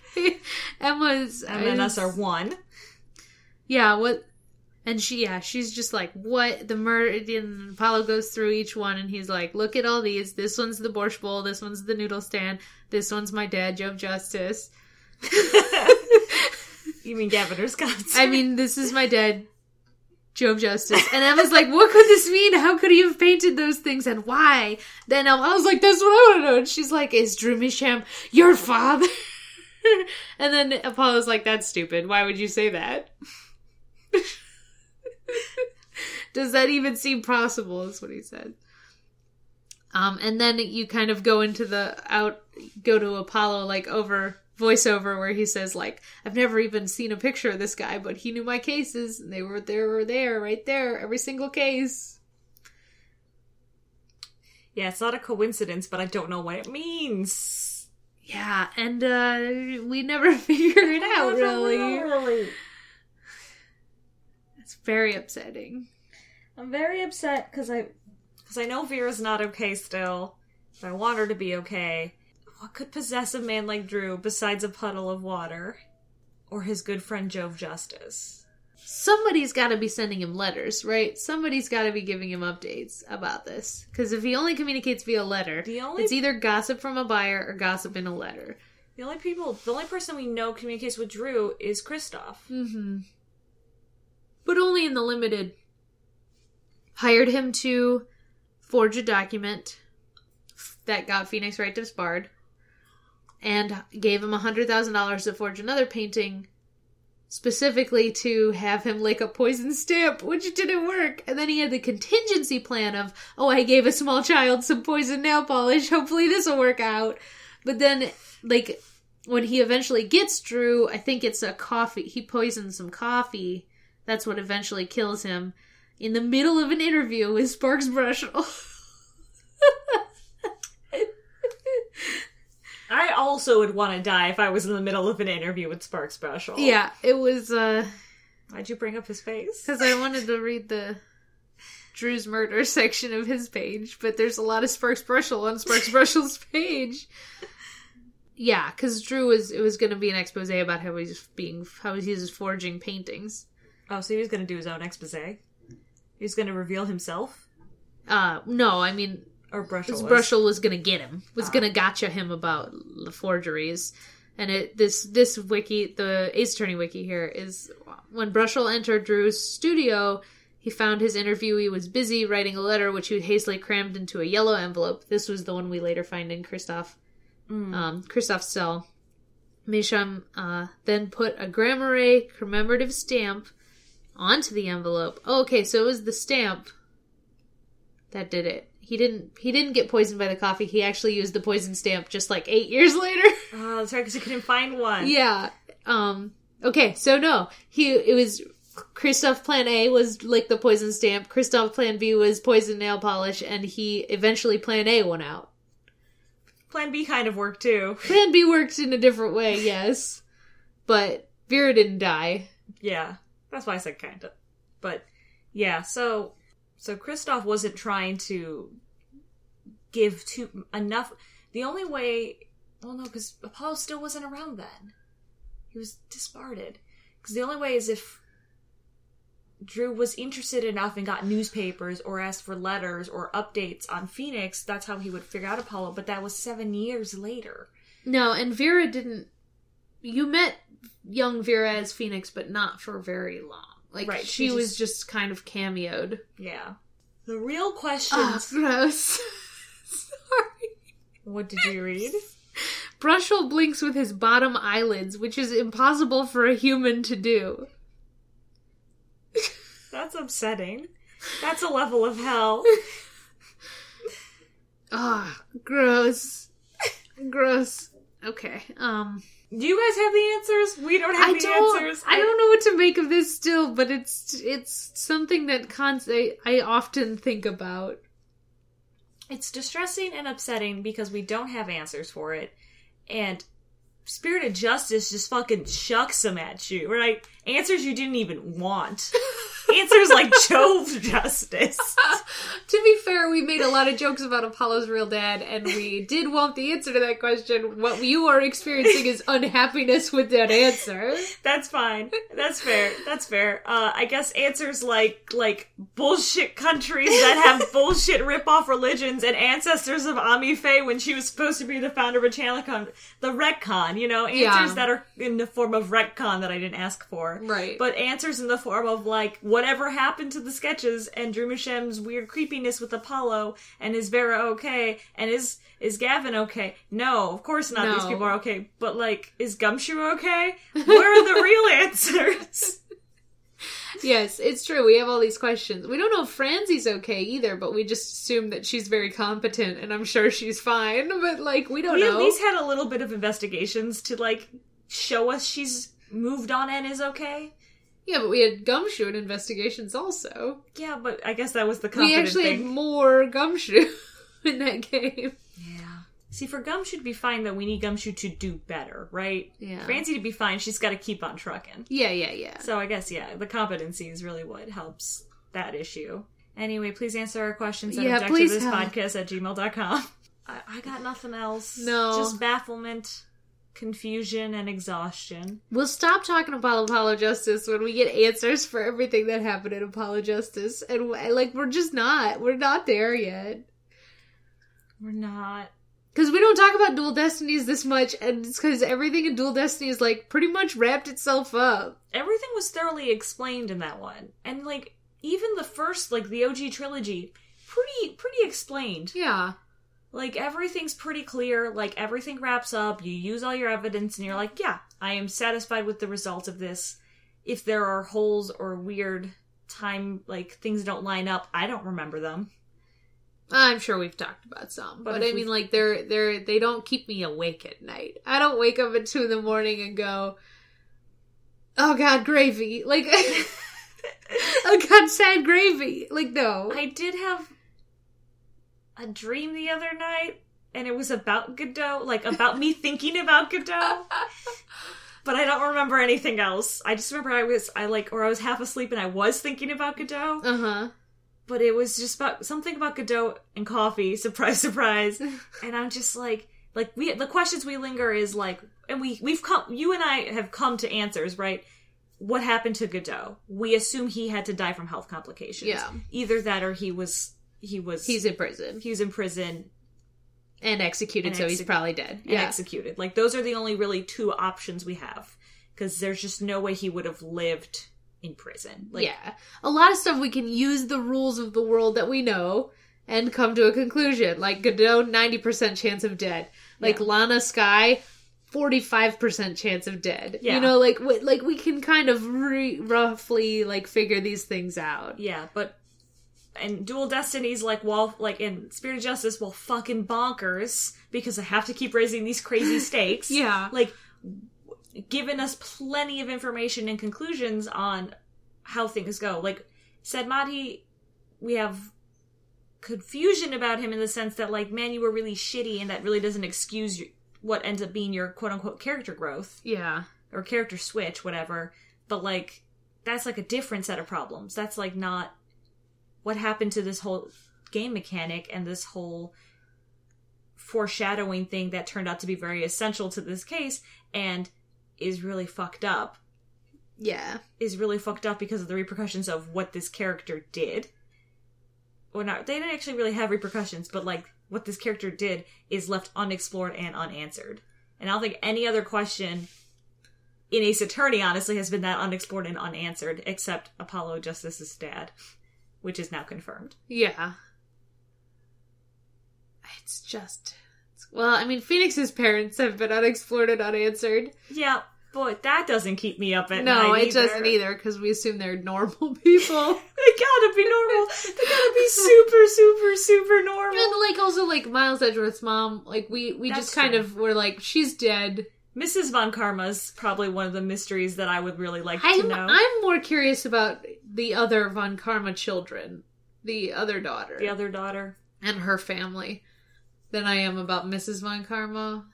Emma's... Emma and us are one. Yeah, what... And she's just like, what? The murder, and Apollo goes through each one, and he's like, look at all these. This one's the borscht bowl. This one's the noodle stand. This one's my dad, Jove Justice. You mean Gaviner's concert? I mean, this is my dad, Jove Justice. And I was like, what could this mean? How could he have painted those things, and why? Then I was like, that's what I want to know. And she's like, is Drew Misham your father? And then Apollo's like, that's stupid. Why would you say that? Does that even seem possible, is what he said. And then you kind of go into go to Apollo, like, over voiceover, where he says, like, I've never even seen a picture of this guy, but he knew my cases, and they were there, right there, every single case. Yeah, it's not a coincidence, but I don't know what it means. Yeah, and we never figure it out, really. It's very upsetting. I'm very upset because I know Vera's not okay still, but I want her to be okay. What could possess a man like Drew besides a puddle of water or his good friend Jove Justice? Somebody's got to be sending him letters, right? Somebody's got to be giving him updates about this, because if he only communicates via letter, it's either gossip from a buyer or gossip in a letter. The only person we know communicates with Drew is Kristoph. Mm-hmm. But only in the limited. Hired him to forge a document that got Phoenix Wright disbarred. And gave him $100,000 to forge another painting. Specifically to have him lick a poison stamp, which didn't work. And then he had the contingency plan of, oh, I gave a small child some poison nail polish. Hopefully this will work out. But then, like, when he eventually gets Drew, I think it's a coffee. He poisons some coffee. That's what eventually kills him in the middle of an interview with Sparks Brushel. I also would want to die if I was in the middle of an interview with Sparks Brushel. Yeah, it was, Why'd you bring up his face? Because I wanted to read the Drew's murder section of his page, but there's a lot of Sparks Brushel on Sparks Brushel's page. Yeah, because it was going to be an expose about how he's forging paintings. Oh, so he was going to do his own exposé? He was going to reveal himself? No, I mean... Or Brushel was going to get him. Was going to gotcha him about the forgeries. And this wiki, the Ace Attorney wiki here, is... When Brushel entered Drew's studio, he found his interviewee was busy writing a letter, which he hastily crammed into a yellow envelope. This was the one we later find in Kristoff's cell. Misham then put a Gramarye commemorative stamp onto the envelope. Oh, okay, so it was the stamp that did it. He didn't get poisoned by the coffee. He actually used the poison stamp just like 8 years later. Oh, that's right, because he couldn't find one. Yeah. Okay, so no. It was Kristoph Plan A was like the poison stamp. Kristoph Plan B was poison nail polish. And he eventually Plan A went out. Plan B kind of worked too. Plan B worked in a different way, yes. But Vera didn't die. Yeah. That's why I said kind of. But, yeah, so Kristoph wasn't trying to give enough. The only way... Well, no, because Apollo still wasn't around then. He was disbarred. Because the only way is if Drew was interested enough and got newspapers or asked for letters or updates on Phoenix, that's how he would figure out Apollo. But that was 7 years later. No, and Vera didn't... You met young Vera as Phoenix, but not for very long. Like, right, she was just kind of cameoed. Yeah. The real question... Oh, gross. Sorry. What did you read? Brushel blinks with his bottom eyelids, which is impossible for a human to do. That's upsetting. That's a level of hell. Ah, oh, gross. Gross. Okay. Do you guys have the answers? We don't have answers. I don't know what to make of this still, but it's something that I often think about. It's distressing and upsetting because we don't have answers for it. And Spirit of Justice just fucking chucks them at you, right? Answers you didn't even want. Answers like Jove Justice. To be fair, we made a lot of jokes about Apollo's real dad, and we did want the answer to that question. What you are experiencing is unhappiness with that answer. That's fine. That's fair. That's fair. I guess answers like bullshit countries that have bullshit rip-off religions and ancestors of Ami Faye when she was supposed to be the founder of a channel con. The retcon, you know? Answers that are in the form of retcon that I didn't ask for. Right. But answers in the form of, like, whatever happened to the sketches and Drew Misham's weird creepiness with Apollo, and is Vera okay, and is Gavin okay? No, of course not. No. These people are okay. But, like, is Gumshoe okay? Where are the real answers? Yes, it's true. We have all these questions. We don't know if Franzi's okay either, but we just assume that she's very competent, and I'm sure she's fine. But, like, we don't know. We at least had a little bit of investigations to, like, show us she's moved on and is okay. Yeah, but we had Gumshoe in investigations also. Yeah, but I guess that was the confident thing. We actually had more Gumshoe in that game. Yeah. See, for Gumshoe to be fine, though, we need Gumshoe to do better, right? Yeah. Franzi to be fine, she's got to keep on trucking. Yeah. So I guess, yeah, the competency is really what helps that issue. Anyway, please answer our questions at objectivethispodcast@gmail.com. I got nothing else. No. Just bafflement, confusion, and exhaustion. We'll stop talking about Apollo Justice when we get answers for everything that happened in Apollo Justice. And, like, we're not there yet. We're not. Because we don't talk about Dual Destinies this much, and it's because everything in Dual Destinies, like, pretty much wrapped itself up. Everything was thoroughly explained in that one. And, like, even the first, like, the OG trilogy, pretty explained. Yeah. Like, everything's pretty clear, like, everything wraps up, you use all your evidence, and you're like, yeah, I am satisfied with the result of this. If there are holes or weird time, like, things don't line up, I don't remember them. I'm sure we've talked about some, but I mean, like, they don't keep me awake at night. I don't wake up at 2 in the morning and go, oh god, gravy, like, oh god, sad gravy, like, no. I did have a dream the other night, and it was about Godot, like, about me thinking about Godot, but I don't remember anything else. I just remember I was half asleep and I was thinking about Godot. Uh-huh. But it was just about something about Godot and coffee, surprise, surprise, and I'm just like, we, the questions we linger is, like, and you and I have come to answers, right? What happened to Godot? We assume he had to die from health complications. Yeah. Either that or he's in prison. He's in prison. And executed, so he's probably dead. Yeah. And executed. Like, those are the only really two options we have. Because there's just no way he would have lived in prison. Like, yeah. A lot of stuff we can use the rules of the world that we know and come to a conclusion. Like, Godot, 90% chance of dead. Like, yeah. Lana Skye, 45% chance of dead. Yeah. You know, like we can kind of roughly, like, figure these things out. Yeah, but... And Dual Destinies, in Spirit of Justice, well, fucking bonkers, because I have to keep raising these crazy stakes. Yeah. Like, giving us plenty of information and conclusions on how things go. Like, Sedmati, we have confusion about him in the sense that, like, man, you were really shitty, and that really doesn't excuse what ends up being your quote-unquote character growth. Yeah. Or character switch, whatever. But, like, that's, like, a different set of problems. That's, like, not... What happened to this whole game mechanic and this whole foreshadowing thing that turned out to be very essential to this case and is really fucked up. yeah, is really fucked up because of the repercussions of what this character did. Or not, they didn't actually really have repercussions, but like what this character did is left unexplored and unanswered. And I don't think any other question in Ace Attorney, honestly, has been that unexplored and unanswered, except Apollo Justice's dad, which is now confirmed. Yeah. It's just... Well, I mean, Phoenix's parents have been unexplored and unanswered. Yeah, but that doesn't keep me up at night. No, it doesn't either, because we assume they're normal people. They gotta be normal. They gotta be super, super, super normal. And, like, also, like, Miles Edgeworth's mom, like, we just kind of were like, she's dead. Mrs. Von Karma's probably one of the mysteries that I would really like to know. I'm more curious about the other Von Karma children. The other daughter. The other daughter. And her family. Than I am about Mrs. Von Karma.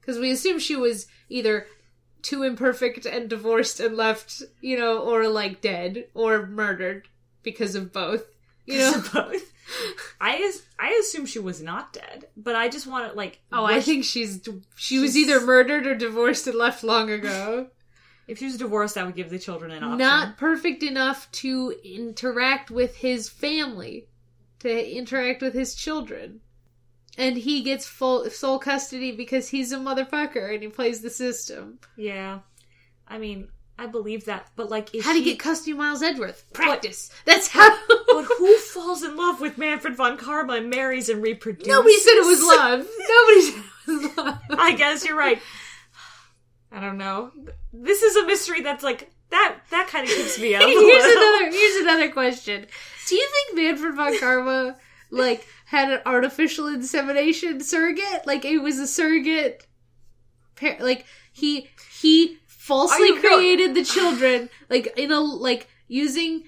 Because we assume she was either too imperfect and divorced and left, you know, or, like, dead. Or murdered. Because of both. You know? Because of both. I assume she was not dead. But I just want to, like... Oh, I think she was either murdered or divorced and left long ago. If she was divorced, I would give the children an option. Not perfect enough to interact with his family. To interact with his children. And he gets full sole custody because he's a motherfucker and he plays the system. Yeah. I mean, I believe that, but like... How do you get custody of Miles Edgeworth? Practice. That's how... But who falls in love with Manfred von Karma and marries and reproduces? Nobody said it was love. Nobody said it was love. I guess you're right. I don't know. This is a mystery that's like... That kind of keeps me up. Here's another question. Do you think Manfred von Karma, like... had an artificial insemination surrogate? Like, it was a surrogate... Like, he falsely created the children, like, in a, like, using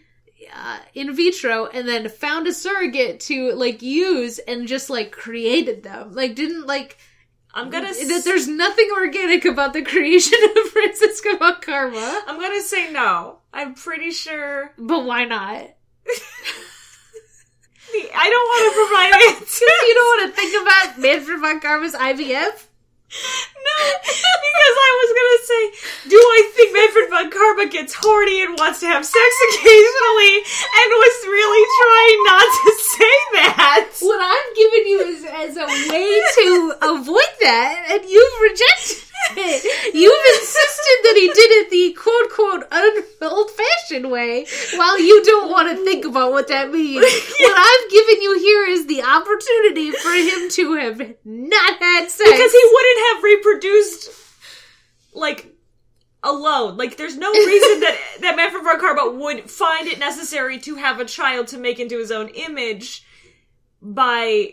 in vitro, and then found a surrogate to, like, use, and just, like, created them. Like, didn't, like... I'm gonna... There's nothing organic about the creation of Francisco von Karma. I'm gonna say no. I'm pretty sure... But why not? I don't want to provide answers. You don't want to think about Manfred von Karma's IVF? No, because I was going to say, do I think Manfred von Karma gets horny and wants to have sex occasionally and was really trying not to say that? What I'm giving you is as a way to avoid that, and you've rejected it. You've insisted that he did it the quote-unquote old-fashioned way, while you don't want to think about what that means. What I've given you here is the opportunity for him to have not had sex. Because he wouldn't have reproduced, like, alone. Like, there's no reason that Manfred von Karma would find it necessary to have a child to make into his own image by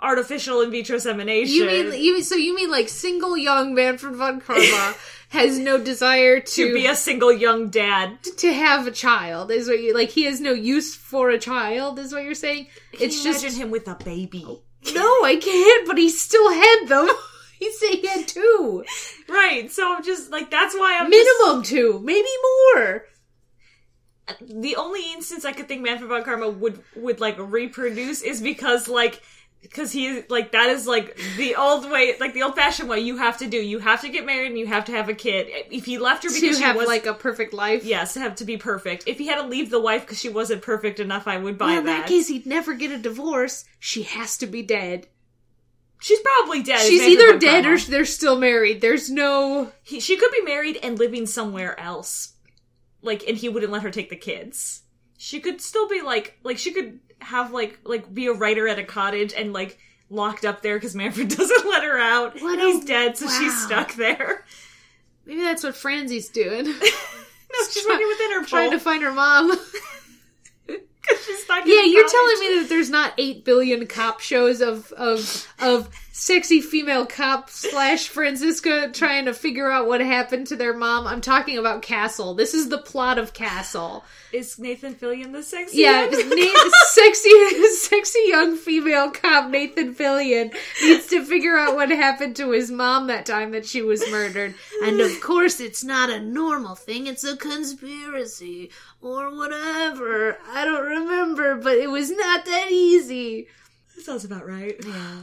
artificial in vitro insemination. You mean like single young Manfred von Karma has no desire to be a single young dad, to have a child, is what you, like, he has no use for a child, is what you're saying? It's just imagine him with a baby. No, I can't, but he still had them. He said he had two. Right, so I'm just, like, that's why I'm minimum just... two, maybe more. The only instance I could think Manfred von Karma would like, reproduce is because, like, he, like, that is, like, the old way, like, the old-fashioned way you have to do. You have to get married and you have to have a kid. If he left her because she was... To have, like, a perfect life? Yes, to have to be perfect. If he had to leave the wife because she wasn't perfect enough, I would buy that. Well, in that case, he'd never get a divorce. She has to be dead. She's probably dead. She's either dead or they're still married. There's no... She could be married and living somewhere else. Like, and he wouldn't let her take the kids. She could still be, like, she could... have, like, be a writer at a cottage and, like, locked up there because Manfred doesn't let her out. He's dead, so she's stuck there. Maybe that's what Franzi's doing. No, she's working with Interpol. Trying to find her mom. Because she's stuck in the cottage. You're telling me that there's not 8 billion cop shows of sexy female cop / Francisca trying to figure out what happened to their mom. I'm talking about Castle. This is the plot of Castle. Is Nathan Fillion the sexy? Yeah, sexy young female cop Nathan Fillion needs to figure out what happened to his mom that time that she was murdered. And of course, it's not a normal thing. It's a conspiracy or whatever. I don't remember, but it was not that easy. That sounds about right. Yeah.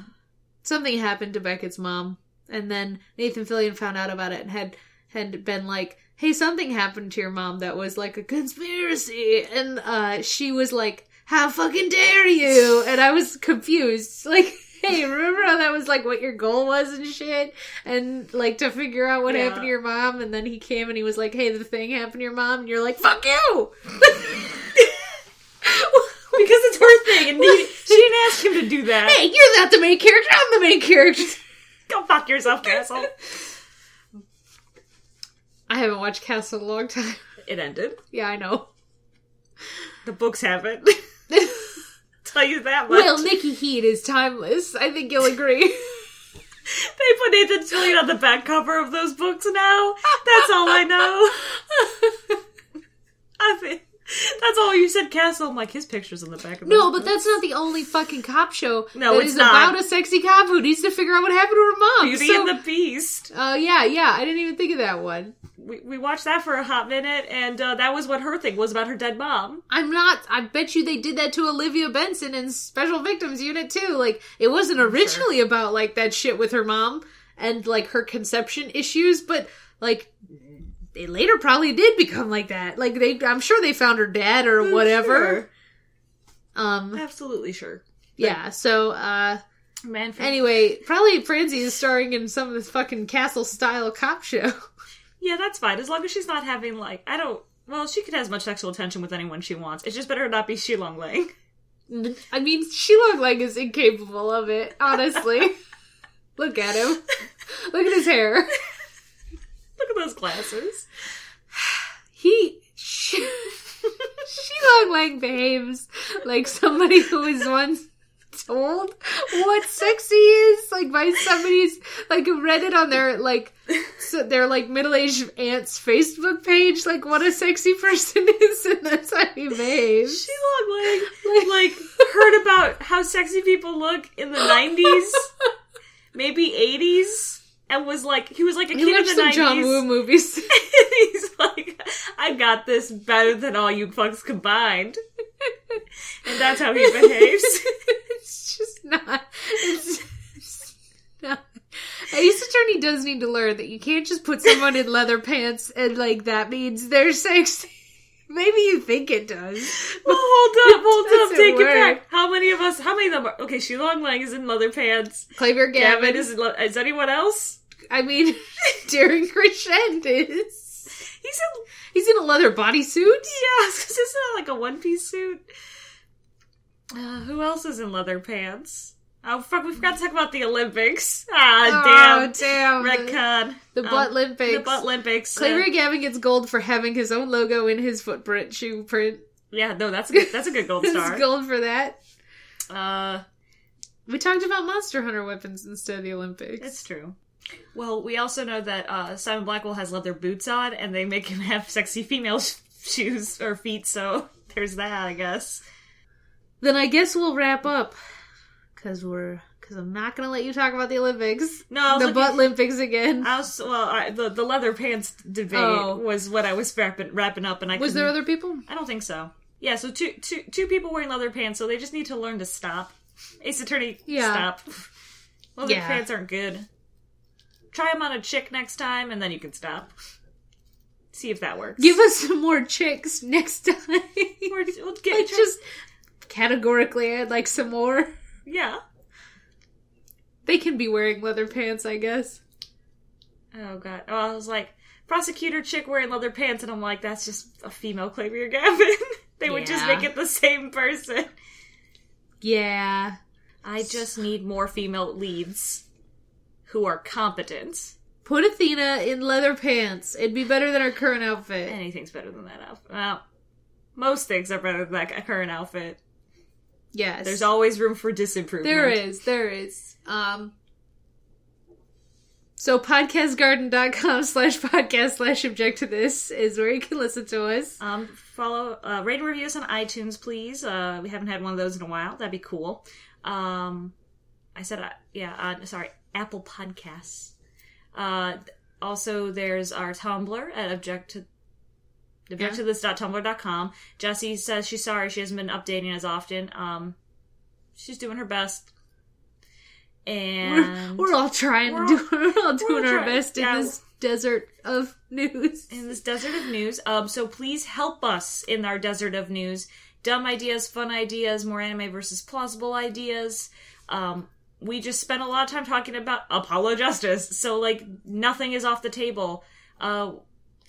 Something happened to Beckett's mom, and then Nathan Fillion found out about it and had been like, hey, something happened to your mom that was like a conspiracy. And she was like, how fucking dare you? And I was confused. Like, hey, remember how that was like what your goal was and shit? And like to figure out what happened to your mom. And then he came and he was like, hey, the thing happened to your mom. And you're like, fuck you. Because it's her thing, and she didn't ask him to do that. Hey, you're not the main character, I'm the main character. Go fuck yourself, Castle. I haven't watched Castle in a long time. It ended. Yeah, I know. The books haven't. Tell you that much. Well, Nikki Heat is timeless. I think you'll agree. They put Nathan Fillion on the back cover of those books now. That's all I know. I think. That's all you said, Castle. I'm like, his picture's on the back of the No, but that's not the only fucking cop show that is about a sexy cop who needs to figure out what happened to her mom. Beauty and the Beast. Oh, yeah. I didn't even think of that one. We watched that for a hot minute, and that was what her thing was about, her dead mom. I bet you they did that to Olivia Benson in Special Victims Unit, too. Like, it wasn't originally about, like, that shit with her mom and, like, her conception issues, but, like... They later probably did become like that. Like, I'm sure they found her dad or whatever. Sure. Absolutely sure. But yeah, so, Manfred. Anyway, probably Franzi is starring in some of this fucking Castle-style cop show. Yeah, that's fine. As long as she's not having, like, she could have as much sexual attention with anyone she wants. It's just better not be Shi-Long Lang. I mean, Shi-Long Lang is incapable of it, honestly. Look at him. Look at his hair. Look at those glasses. Shi-Long Lang behaves like somebody who was once told what sexy is, like by somebody's, like, read it on their, like, their, like, middle-aged aunt's Facebook page, like, what a sexy person is, and that's how he behaves. Shi-Long Lang, like, heard about how sexy people look in the 90s, maybe 80s. And he was like a kid in the 90s. He watched some John Woo movies. And he's like, I got this better than all you fucks combined. And that's how he behaves. It's just not. Ace Attorney does need to learn that you can't just put someone in leather pants and, like, that means they're sexy. Maybe you think it does. Well, hold up, take it back. How many of them are... Okay, Shi-Long Lang is in leather pants. Klavier Gavin is in leather... Is anyone else? I mean, Darren Crescent is. He's in a leather bodysuit? Yeah, it's not like a one-piece suit. Who else is in leather pants? Oh, fuck, we forgot to talk about the Olympics. Damn. Redcon. The butt Olympics. The butt Olympics. Klavier Gavin gets gold for having his own logo in his footprint, shoe print. Yeah, no, that's a good gold star. It's gold for that. We talked about Monster Hunter weapons instead of the Olympics. It's true. Well, we also know that Simon Blackwell has leather boots on, and they make him have sexy female shoes or feet, so there's that, I guess. Then I guess we'll wrap up. Because I'm not going to let you talk about the Olympics. No, the butt Olympics again. The leather pants debate was what I was wrapping up, and I was there other people? I don't think so. Yeah, so two people wearing leather pants, so they just need to learn to stop. Ace Attorney, stop. Leather pants aren't good. Try them on a chick next time, and then you can stop. See if that works. Give us some more chicks next time. We'll get just categorically add like some more. Yeah. They can be wearing leather pants, I guess. Oh, God. Oh, I was like, prosecutor chick wearing leather pants, and I'm like, that's just a female Klavier Gavin. They would just make it the same person. Yeah. I just need more female leads who are competent. Put Athena in leather pants. It'd be better than our current outfit. Anything's better than that outfit. Well, most things are better than that current outfit. Yes. There's always room for disimprovement. There is. So podcastgarden.com/podcast/object to this is where you can listen to us. Follow, rate and review us on iTunes, please. We haven't had one of those in a while. That'd be cool. Apple Podcasts. Also, there's our Tumblr at objecttothis.tumblr.com. Jessie says she's sorry she hasn't been updating as often. She's doing her best. And we're all trying. We're all doing our best in this desert of news. In this desert of news. So please help us in our desert of news. Dumb ideas, fun ideas, more anime versus plausible ideas. We just spent a lot of time talking about Apollo Justice. So, like, nothing is off the table.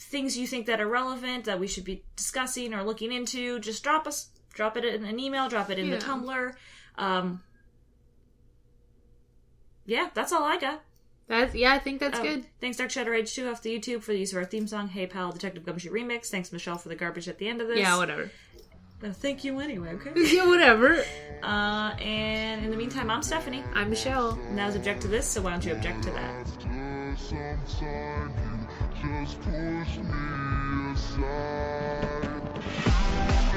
Things you think that are relevant, that we should be discussing or looking into, just drop it in an email, drop it in the Tumblr. Yeah, that's all I got. I think that's good. Thanks, Dark Shadow Rage 2 off the YouTube for the use of our theme song, Hey Pal, Detective Gumshoe Remix. Thanks, Michelle, for the garbage at the end of this. Yeah, whatever. Thank you anyway, okay? Yeah, whatever. And in the meantime, I'm Stephanie. I'm Michelle. And I was object to this, so why don't you object to that? Just push me aside.